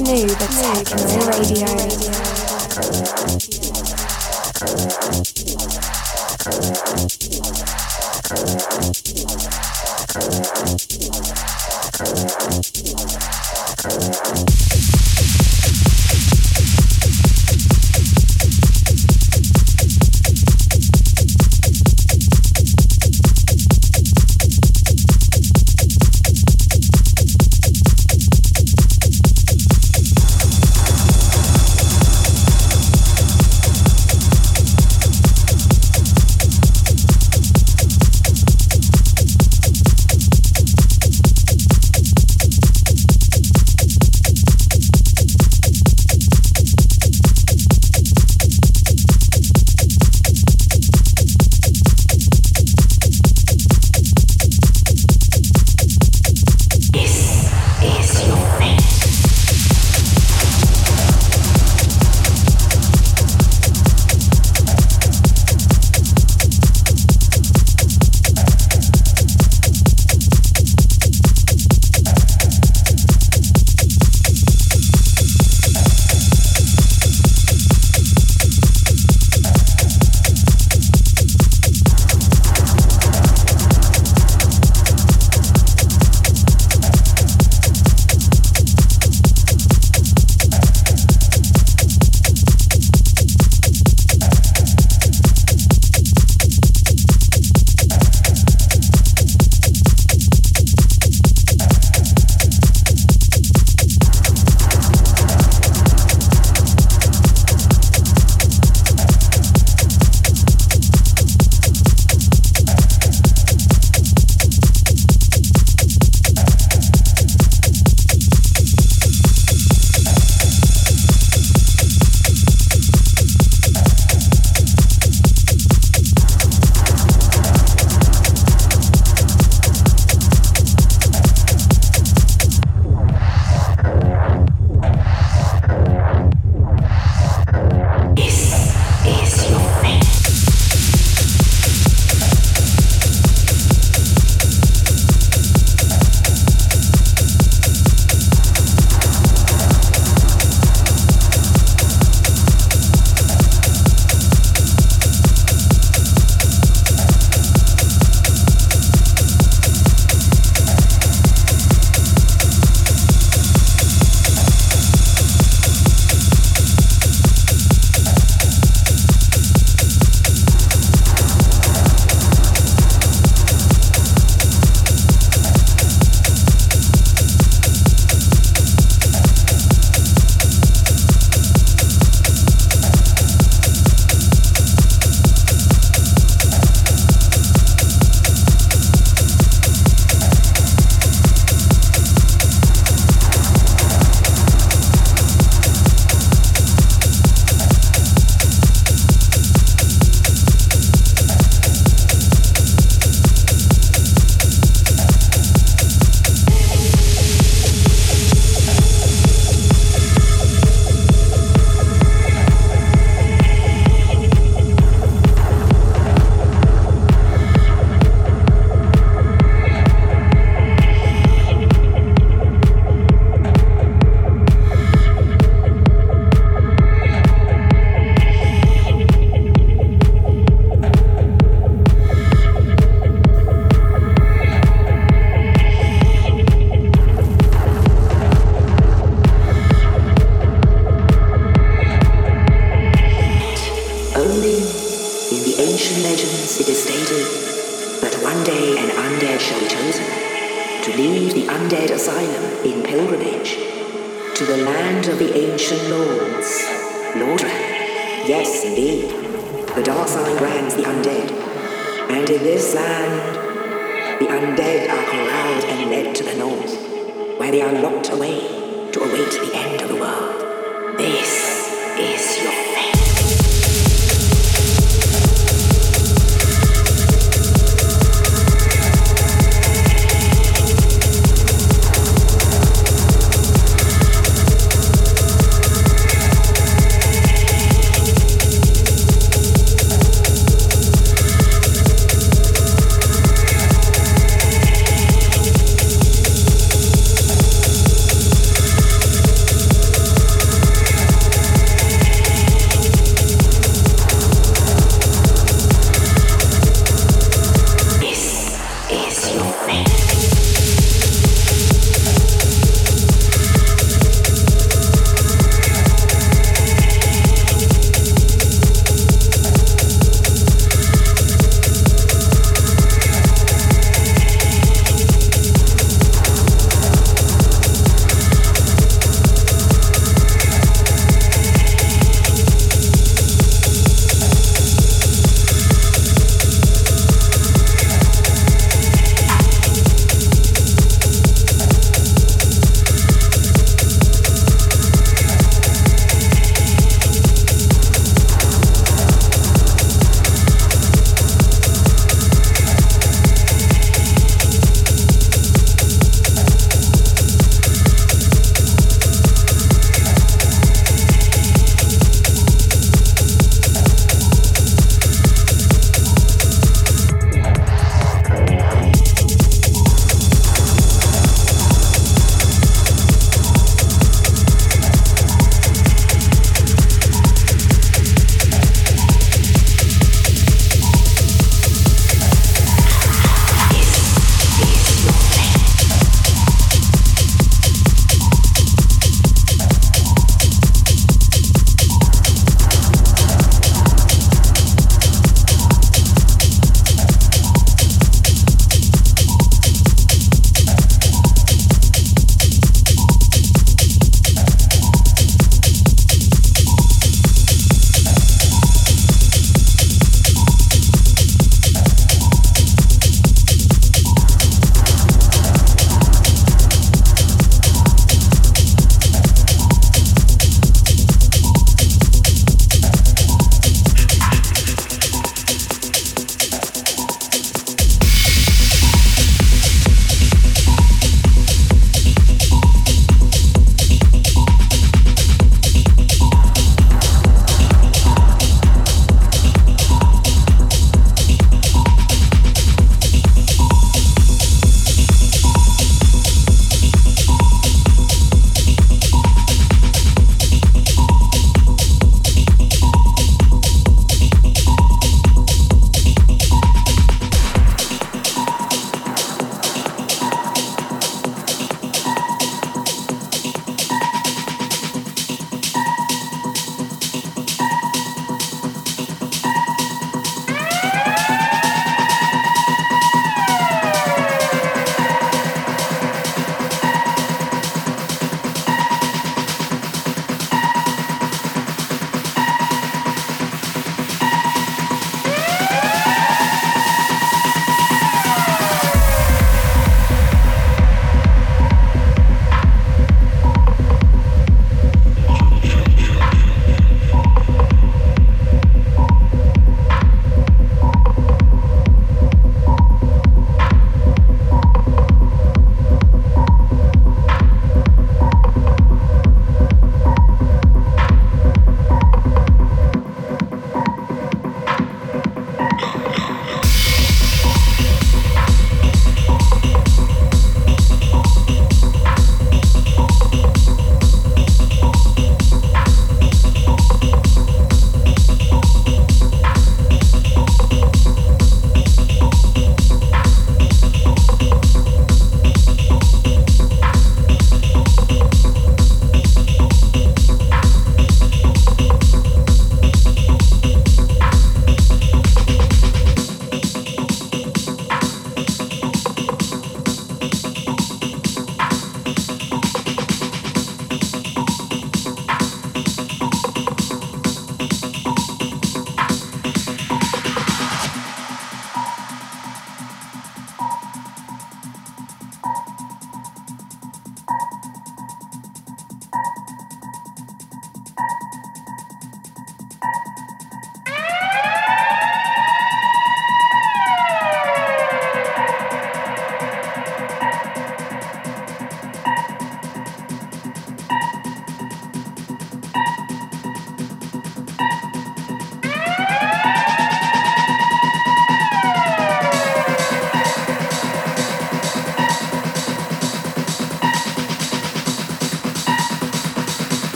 Smooth Techno Radio.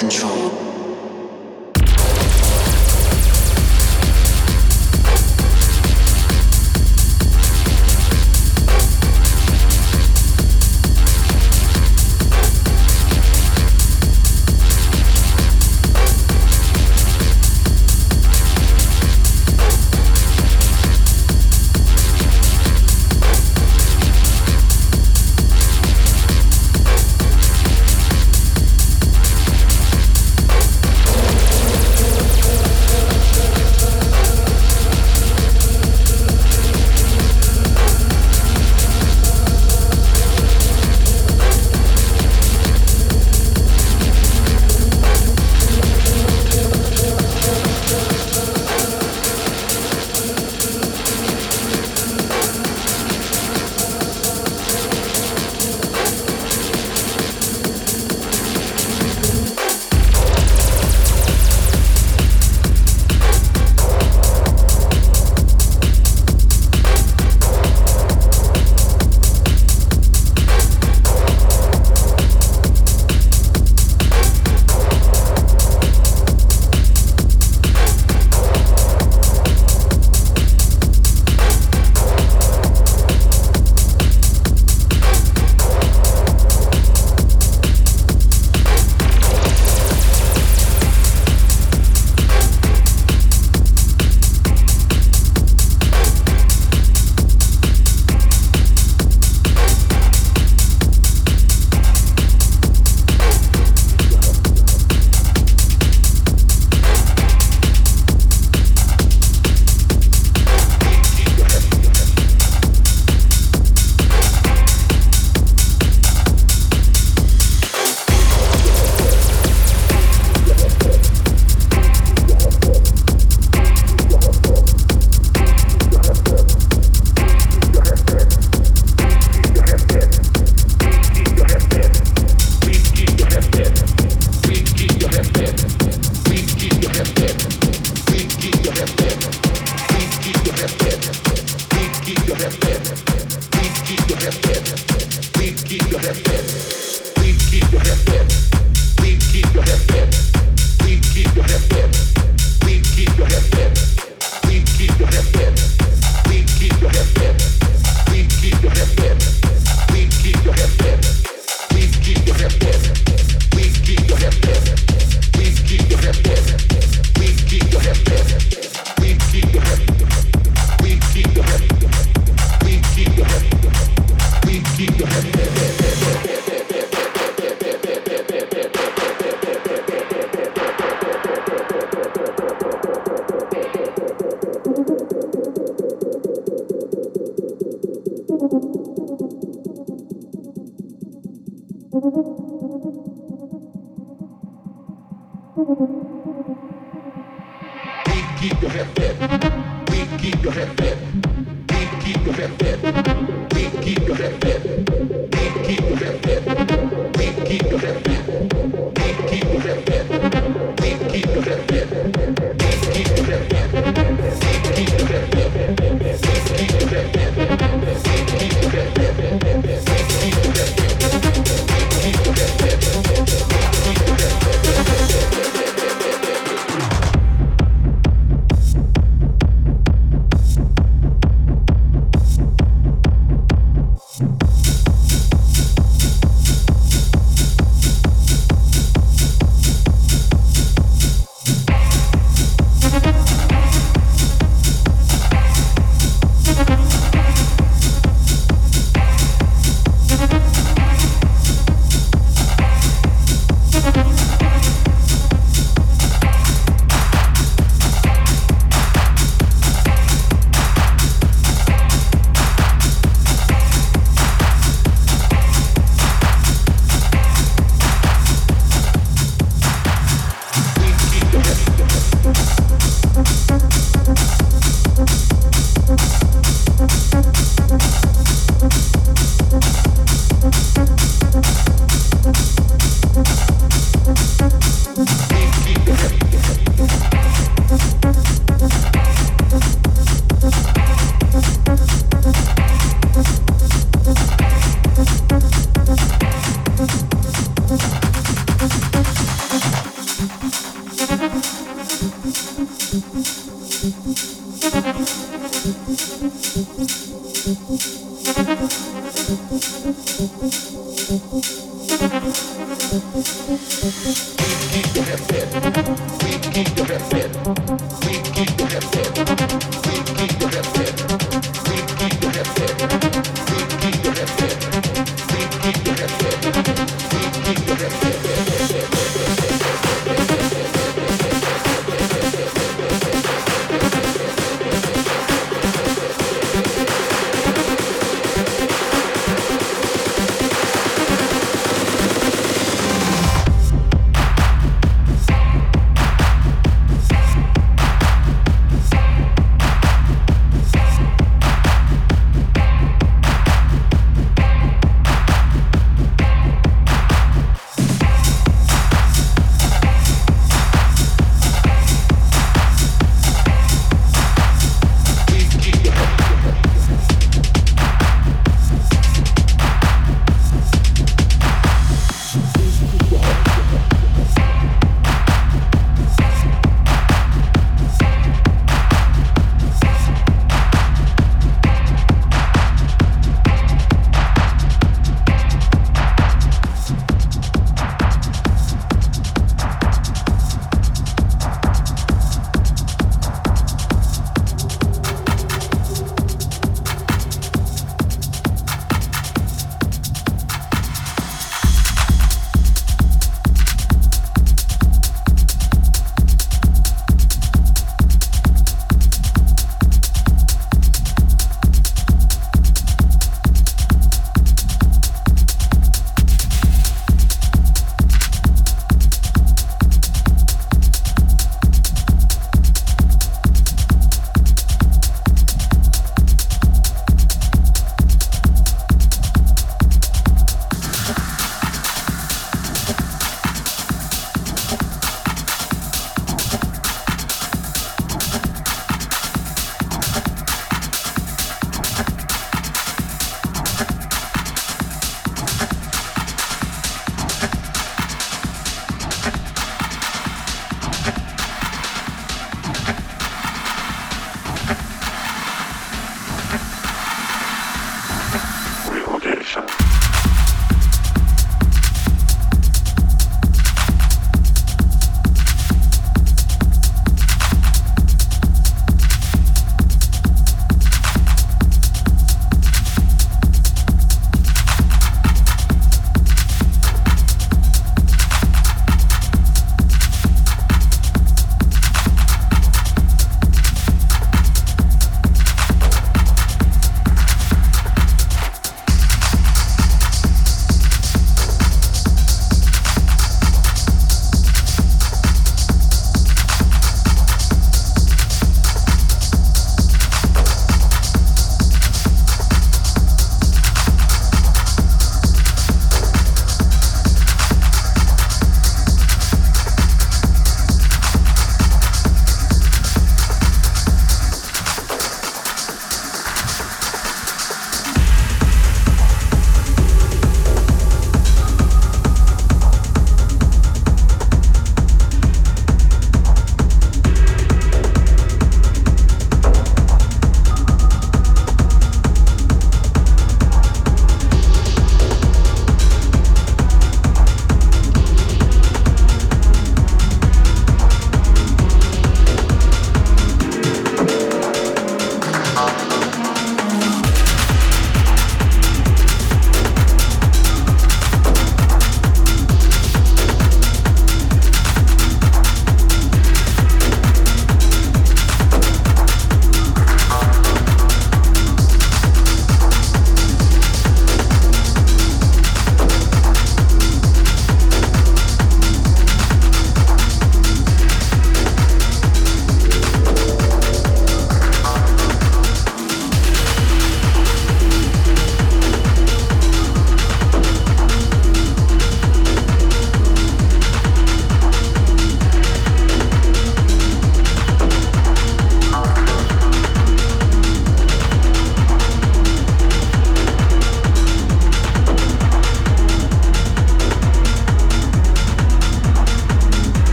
control.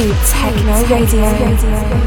Smooth Techno Radio.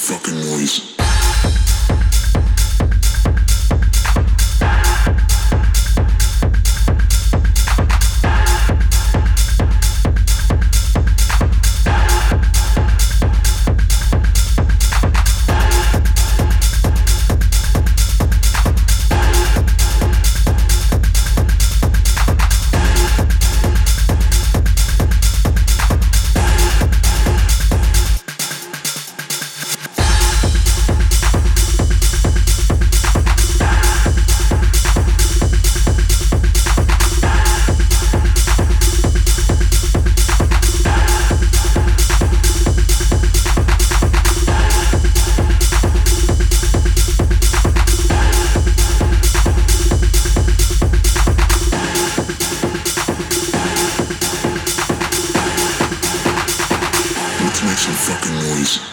fucking noise. Fucking noise.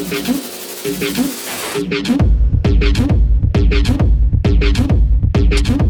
Thank you.